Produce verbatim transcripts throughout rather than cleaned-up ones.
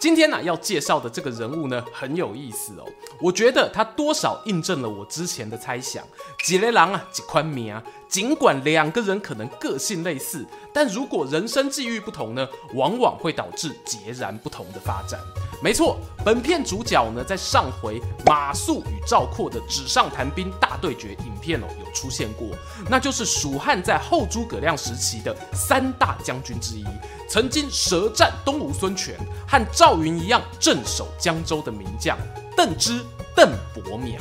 今天呢、啊，要介绍的这个人物呢，很有意思哦。我觉得他多少印证了我之前的猜想。一个人啊，一款名啊。尽管两个人可能个性类似，但如果人生际遇不同呢，往往会导致截然不同的发展。没错，本片主角呢，在上回马谡与赵括的纸上谈兵大对决影片哦，有出现过，那就是蜀汉在后诸葛亮时期的三大将军之一，曾经舌战东吴孙权，和赵云一样镇守江州的名将邓芝、邓伯苗。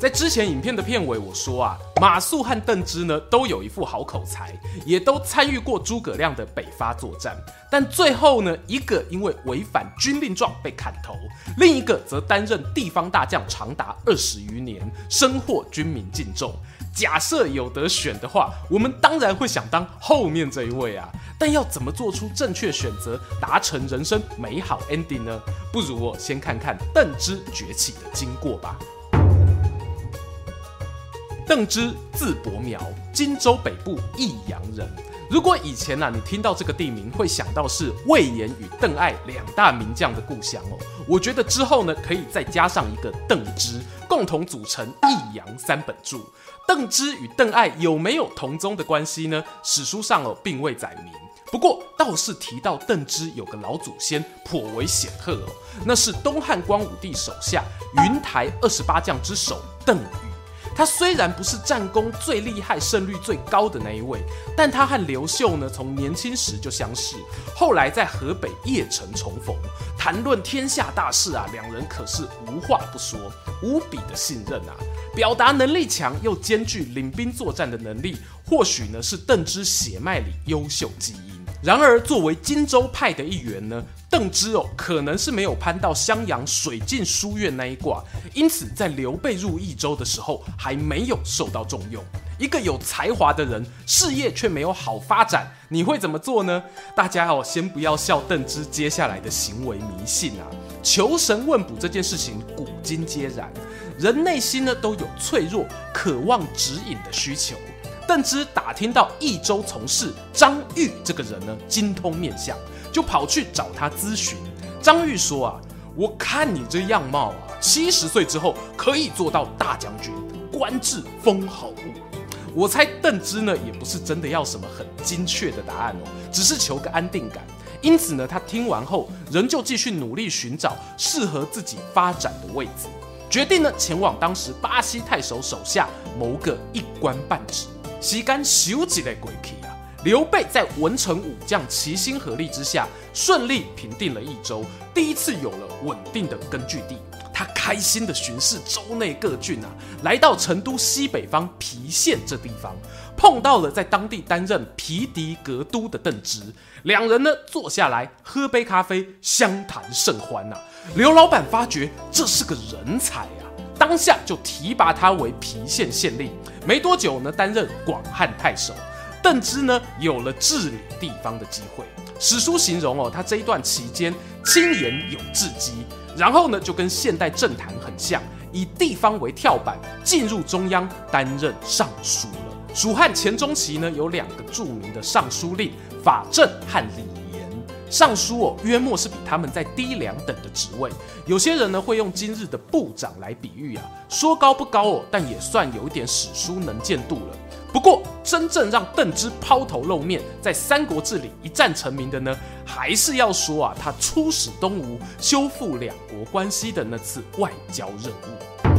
在之前影片的片尾我说啊，马谡和邓芝呢都有一副好口才，也都参与过诸葛亮的北伐作战，但最后呢，一个因为违反军令状被砍头，另一个则担任地方大将长达二十余年，深获军民敬重。假设有得选的话，我们当然会想当后面这一位啊，但要怎么做出正确选择，达成人生美好 ending 呢？不如我先看看邓芝崛起的经过吧。邓芝，字伯苗，荆州北部益阳人。如果以前啊，你听到这个地名，会想到是魏延与邓艾两大名将的故乡哦。我觉得之后呢，可以再加上一个邓芝，共同组成益阳三本柱。邓芝与邓艾有没有同宗的关系呢？史书上哦，并未载明。不过倒是提到邓芝有个老祖先颇为显赫哦，那是东汉光武帝手下云台二十八将之首邓禹。他虽然不是战功最厉害、胜率最高的那一位，但他和刘秀呢，从年轻时就相识，后来在河北邺城重逢，谈论天下大事啊，两人可是无话不说，无比的信任啊，表达能力强，又兼具领兵作战的能力，或许呢是邓芝血脉里优秀基因。然而，作为荆州派的一员呢，邓芝哦，可能是没有攀到襄阳水镜书院那一挂，因此在刘备入益州的时候还没有受到重用。一个有才华的人，事业却没有好发展，你会怎么做呢？大家哦，先不要笑邓芝接下来的行为迷信啊，求神问卜这件事情古今皆然，人内心呢都有脆弱、渴望指引的需求。邓芝打听到益州从事张玉这个人呢精通面相，就跑去找他咨询。张玉说啊，我看你这样貌啊，七十岁之后可以做到大将军，官至封侯。我猜邓芝呢也不是真的要什么很精确的答案哦，只是求个安定感。因此呢，他听完后仍旧继续努力寻找适合自己发展的位置，决定呢前往当时巴西太守手下谋个一官半职。时间收一个过去啊，刘备在文臣武将齐心合力之下，顺利平定了益州，第一次有了稳定的根据地。他开心的巡视州内各郡啊，来到成都西北方郫县这地方，碰到了在当地担任郫狄格都的邓芝，两人呢坐下来喝杯咖啡，相谈甚欢啊。刘老板发觉这是个人才啊，当下就提拔他为郫县县令，没多久呢，担任广汉太守。邓芝呢，有了治理地方的机会。史书形容哦，他这一段期间清言有智机，然后呢，就跟现代政坛很像，以地方为跳板，进入中央担任尚书了。蜀汉前中期呢，有两个著名的尚书令法正和李。尚书哦，约莫是比他们再低两等的职位。有些人呢会用今日的部长来比喻啊，说高不高哦，但也算有一点史书能见度了。不过，真正让邓芝抛头露面，在《三国志》里一战成名的呢，还是要说啊，他出使东吴，修复两国关系的那次外交任务。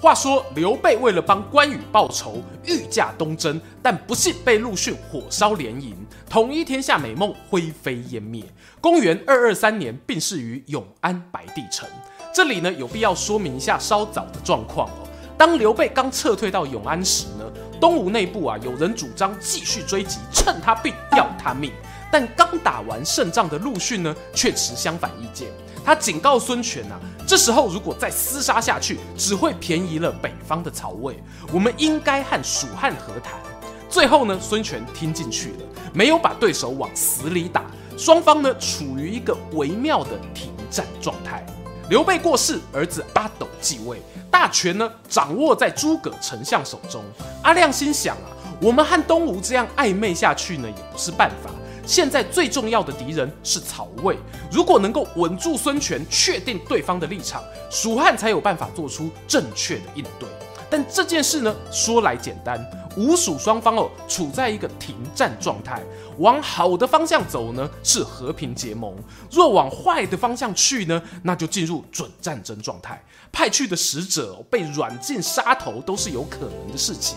话说刘备为了帮关羽报仇，御驾东征，但不幸被陆逊火烧连营，统一天下美梦灰飞烟灭。公元二二三年，病逝于永安白帝城。这里呢，有必要说明一下稍早的状况哦。当刘备刚撤退到永安时呢，东吴内部啊，有人主张继续追击，趁他病要他命。但刚打完胜仗的陆逊呢，却持相反意见。他警告孙权啊，这时候如果再厮杀下去，只会便宜了北方的曹魏，我们应该和蜀汉和谈。最后呢，孙权听进去了，没有把对手往死里打，双方呢处于一个微妙的停战状态。刘备过世，儿子阿斗继位，大权呢掌握在诸葛丞相手中。阿亮心想啊，我们和东吴这样暧昧下去呢，也不是办法。现在最重要的敌人是曹魏，如果能够稳住孙权，确定对方的立场，蜀汉才有办法做出正确的应对。但这件事呢，说来简单，吴蜀双方哦处在一个停战状态，往好的方向走呢是和平结盟，若往坏的方向去呢，那就进入准战争状态，派去的使者、哦、被软禁杀头都是有可能的事情。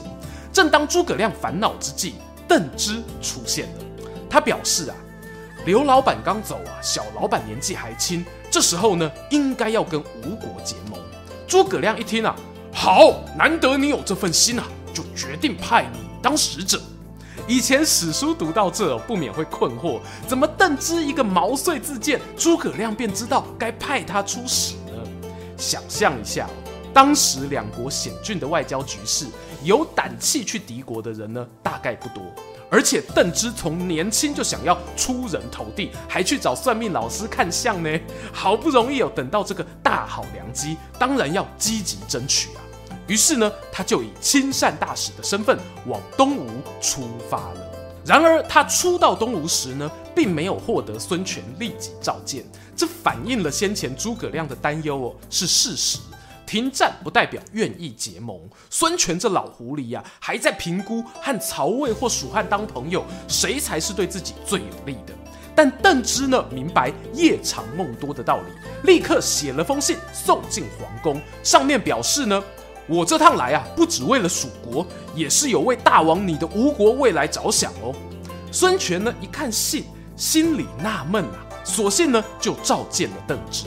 正当诸葛亮烦恼之际，邓芝出现了。他表示啊，刘老板刚走啊，小老板年纪还轻，这时候呢，应该要跟吴国结盟。诸葛亮一听啊，好，难得你有这份心啊，就决定派你当使者。以前史书读到这，不免会困惑，怎么邓芝一个毛遂自荐，诸葛亮便知道该派他出使呢？想象一下，当时两国险峻的外交局势，有胆气去敌国的人呢，大概不多。而且邓芝从年轻就想要出人头地，还去找算命老师看相呢。好不容易有等到这个大好良机，当然要积极争取啊。于是呢，他就以亲善大使的身份往东吴出发了。然而他初到东吴时呢，并没有获得孙权立即召见，这反映了先前诸葛亮的担忧哦，是事实。停战不代表愿意结盟，孙权这老狐狸啊，还在评估和曹魏或蜀汉当朋友，谁才是对自己最有利的。但邓芝呢，明白夜长梦多的道理，立刻写了封信送进皇宫，上面表示呢，我这趟来啊，不只为了蜀国，也是有为大王你的吴国未来着想哦。孙权呢，一看信，心里纳闷啊，索性呢，就召见了邓芝。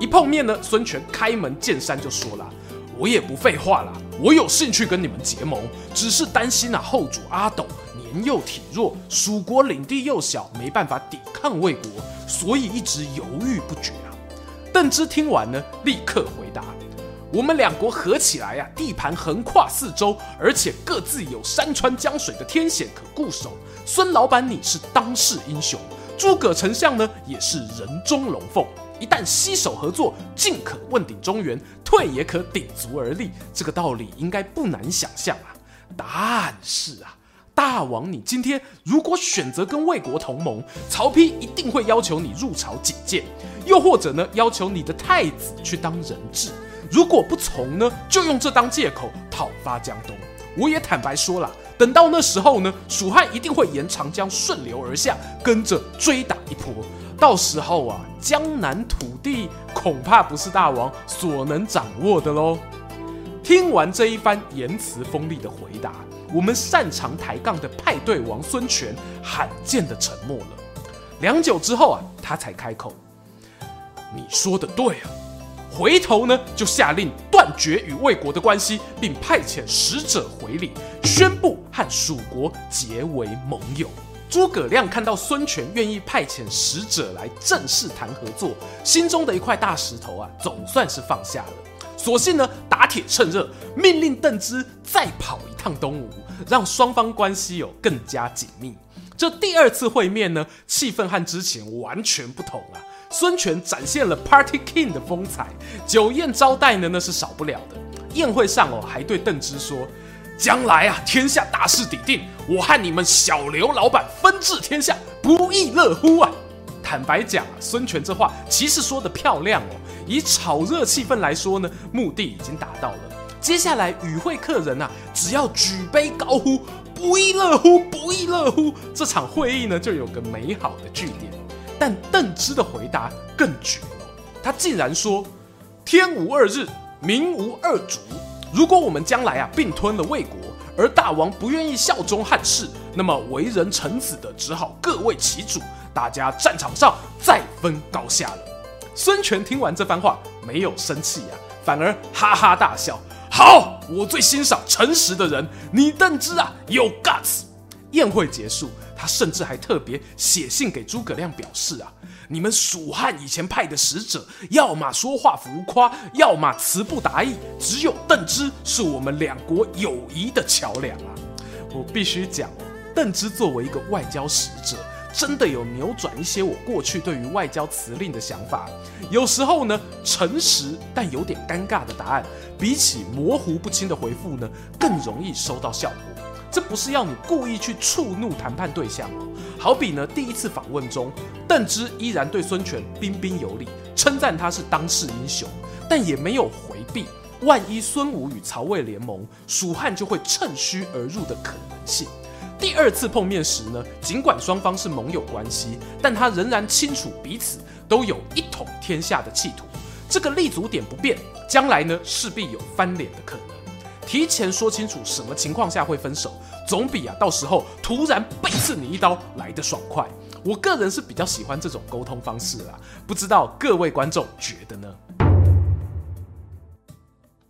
一碰面呢，孙权开门见山就说了，我也不废话啦，我有兴趣跟你们结盟，只是担心啊后主阿斗年幼体弱，蜀国领地又小，没办法抵抗魏国，所以一直犹豫不决啊。邓芝听完呢，立刻回答，我们两国合起来啊，地盘横跨四周，而且各自有山川江水的天险可固守，孙老板你是当世英雄，诸葛丞相呢也是人中龙凤，一旦携手合作，进可问鼎中原，退也可鼎足而立，这个道理应该不难想象啊。但是啊，大王你今天如果选择跟魏国同盟，曹丕一定会要求你入朝觐见，又或者呢，要求你的太子去当人质。如果不从呢，就用这当借口讨伐江东。我也坦白说了，等到那时候呢，蜀汉一定会沿长江顺流而下，跟着追打一波。到时候啊，江南土地恐怕不是大王所能掌握的喽。听完这一番言辞锋利的回答，我们擅长抬杠的派对王孙权罕见的沉默了。良久之后啊，他才开口：“你说的对啊。”回头呢，就下令断绝与魏国的关系，并派遣使者回礼，宣布和蜀国结为盟友。诸葛亮看到孙权愿意派遣使者来正式谈合作，心中的一块大石头啊，总算是放下了。索性呢，打铁趁热，命令邓芝再跑一趟东吴，让双方关系有更加紧密。这第二次会面呢，气氛和之前完全不同啊。孙权展现了 Party King 的风采，酒宴招待呢，那是少不了的。宴会上哦，还对邓芝说，将来啊，天下大势已定，我和你们小刘老板分治天下，不亦乐乎啊！坦白讲啊，孙权这话其实说得漂亮哦。以炒热气氛来说呢，目的已经达到了。接下来与会客人啊，只要举杯高呼“不亦乐乎，不亦乐乎”，这场会议呢就有个美好的句点。但邓芝的回答更绝了，他竟然说：“天无二日，民无二主。”如果我们将来啊并吞了魏国，而大王不愿意效忠汉室，那么为人臣子的只好各为其主，大家战场上再分高下了。孙权听完这番话，没有生气啊，反而哈哈大笑。好，我最欣赏诚实的人，你邓芝啊有 guts。 宴会结束，他甚至还特别写信给诸葛亮表示啊，你们蜀汉以前派的使者，要么说话浮夸，要么词不达意，只有邓芝是我们两国友谊的桥梁啊！我必须讲哦，邓芝作为一个外交使者，真的有扭转一些我过去对于外交辞令的想法。有时候呢，诚实但有点尴尬的答案，比起模糊不清的回复呢，更容易收到效果。这不是要你故意去触怒谈判对象哦。好比呢，第一次访问中，邓芝依然对孙权彬彬有礼，称赞他是当世英雄，但也没有回避万一孙吴与曹魏联盟，蜀汉就会趁虚而入的可能性。第二次碰面时呢，尽管双方是盟友关系，但他仍然清楚彼此都有一统天下的企图，这个立足点不变，将来呢势必有翻脸的可能。提前说清楚什么情况下会分手，总比啊到时候突然背刺你一刀来得爽快。我个人是比较喜欢这种沟通方式啊，不知道各位观众觉得呢？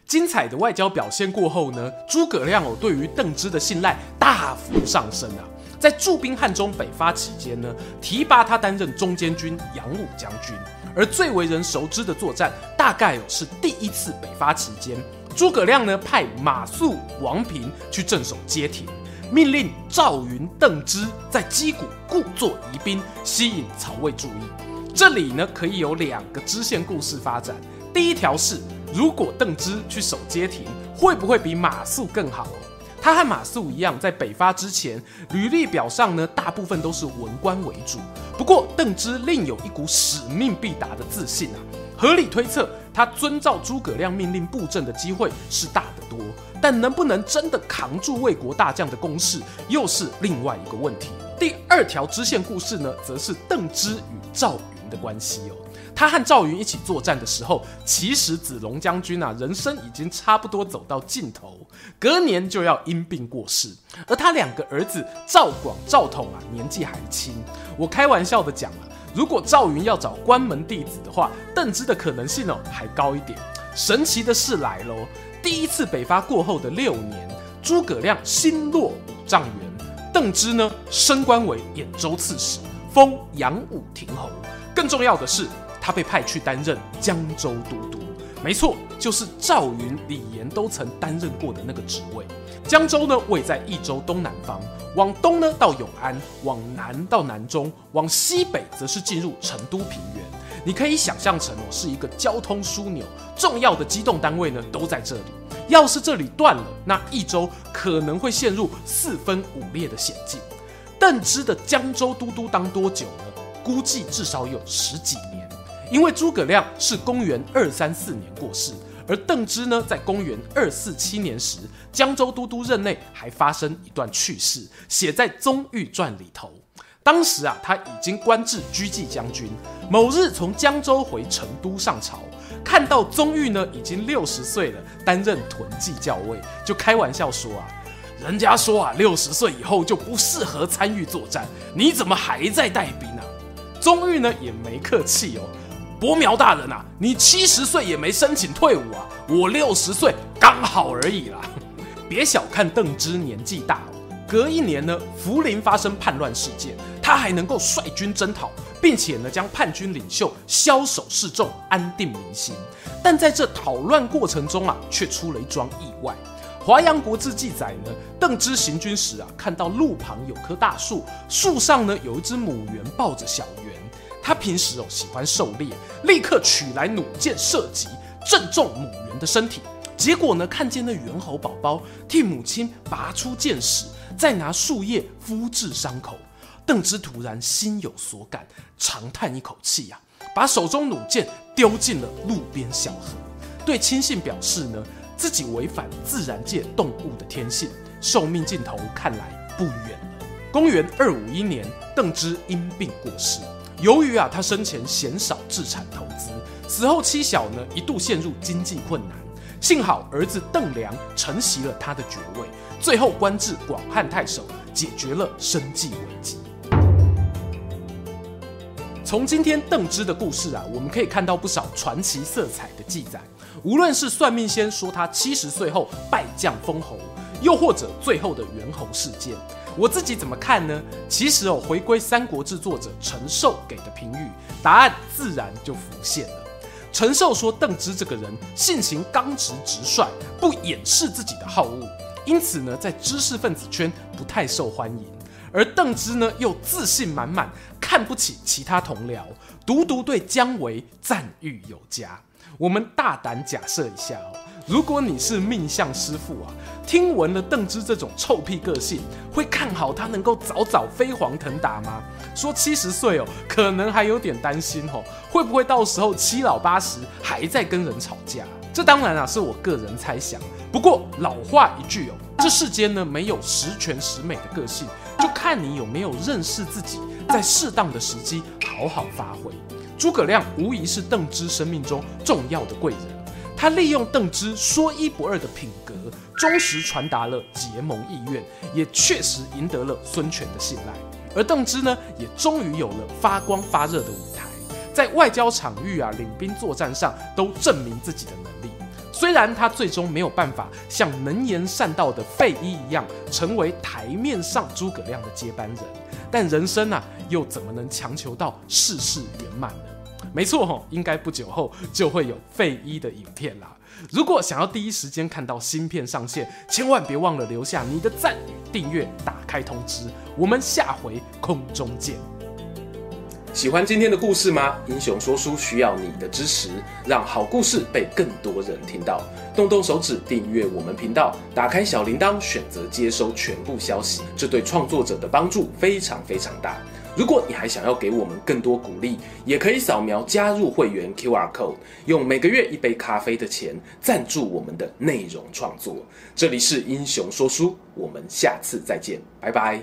精彩的外交表现过后呢，诸葛亮哦对于邓芝的信赖大幅上升啊。在驻兵汉中北伐期间呢，提拔他担任中监军、扬武将军。而最为人熟知的作战，大概哦是第一次北伐期间，诸葛亮呢派马谡、王平去镇守街亭，命令赵云、邓芝在击鼓故作疑兵，吸引曹魏注意。这里呢可以有两个支线故事发展，第一条是，如果邓芝去守街亭，会不会比马谡更好哦？他和马谡一样，在北伐之前，履历表上呢，大部分都是文官为主。不过，邓芝另有一股使命必达的自信啊，合理推测，他遵照诸葛亮命令布阵的机会是大得多。但能不能真的扛住魏国大将的攻势，又是另外一个问题。第二条支线故事呢，则是邓芝与赵云的关系哦。他和赵云一起作战的时候，其实子龙将军啊，人生已经差不多走到尽头，隔年就要因病过世。而他两个儿子赵广、赵统啊，年纪还轻。我开玩笑的讲啊，如果赵云要找关门弟子的话，邓芝的可能性哦还高一点。神奇的事来喽，第一次北伐过后的六年，诸葛亮新落五丈原，邓芝呢升官为兖州刺史，封扬武亭侯。更重要的是，他被派去担任江州都督，没错，就是赵云、李严都曾担任过的那个职位。江州呢，位在益州东南方，往东呢到永安，往南到南中，往西北则是进入成都平原。你可以想象成哦，是一个交通枢纽，重要的机动单位呢都在这里。要是这里断了，那益州可能会陷入四分五裂的险境。邓芝的江州都督当多久呢？估计至少有十几年。因为诸葛亮是公元二三四年过世，而邓芝呢，在公元二四七年时，江州都督任内还发生一段趣事，写在《宗御传》里头。当时啊，他已经官至狙击将军。某日从江州回成都上朝，看到宗御呢已经六十岁了，担任屯骑校尉，就开玩笑说啊，人家说啊，六十岁以后就不适合参与作战，你怎么还在带兵啊？宗御呢也没客气哦。伯苗大人啊，你七十岁也没申请退伍啊，我六十岁刚好而已啦。别小看邓芝年纪大哦，隔一年呢，涪陵发生叛乱事件，他还能够率军征讨，并且呢将叛军领袖枭首示众，安定民心。但在这讨乱过程中啊，却出了一桩意外。华阳国志记载呢，邓芝行军时啊，看到路旁有棵大树，树上呢有一只母猿抱着小猿。他平时哦喜欢狩猎，立刻取来弩箭射击，正中母猿的身体。结果呢，看见那猿猴宝宝替母亲拔出箭矢，再拿树叶敷治伤口。邓芝突然心有所感，长叹一口气呀、啊，把手中弩箭丢进了路边小河，对亲信表示呢，自己违反自然界动物的天性，寿命尽头看来不远了。公元二五一年，邓芝因病过世。由于啊，他生前鲜少置产投资，死后妻小呢一度陷入经济困难。幸好儿子邓良承袭了他的爵位，最后官至广汉太守，解决了生计危机。从今天邓芝的故事啊，我们可以看到不少传奇色彩的记载。无论是算命先说他七十岁后拜将封侯，又或者最后的猿猴事件。我自己怎么看呢？其实哦，回归三国志作者陈寿给的评语，答案自然就浮现了。陈寿说，邓芝这个人性情刚直直率，不掩饰自己的好恶，因此呢，在知识分子圈不太受欢迎。而邓芝呢，又自信满满，看不起其他同僚，独独对姜维赞誉有加。我们大胆假设一下哦，如果你是命相师傅啊，听闻了邓芝这种臭屁个性，会看好他能够早早飞黄腾达吗？说七十岁哦，可能还有点担心哦，会不会到时候七老八十还在跟人吵架？这当然啊，是我个人猜想。不过老话一句哦，这世间呢没有十全十美的个性，就看你有没有认识自己，在适当的时机好好发挥。诸葛亮无疑是邓芝生命中重要的贵人，他利用邓芝说一不二的品格，忠实传达了结盟意愿，也确实赢得了孙权的信赖。而邓芝呢，也终于有了发光发热的舞台，在外交场域啊、领兵作战上都证明自己的能力。虽然他最终没有办法像能言善道的费祎一样，成为台面上诸葛亮的接班人，但人生啊，又怎么能强求到事事圆满呢？没错吼，应该不久后就会有费祎的影片啦。如果想要第一时间看到新片上线，千万别忘了留下你的赞与订阅，打开通知。我们下回空中见。喜欢今天的故事吗？英雄说书需要你的支持，让好故事被更多人听到。动动手指订阅我们频道，打开小铃铛，选择接收全部消息，这对创作者的帮助非常非常大。如果你还想要给我们更多鼓励，也可以扫描加入会员 Q R Code， 用每个月一杯咖啡的钱赞助我们的内容创作。这里是英雄说书，我们下次再见，拜拜。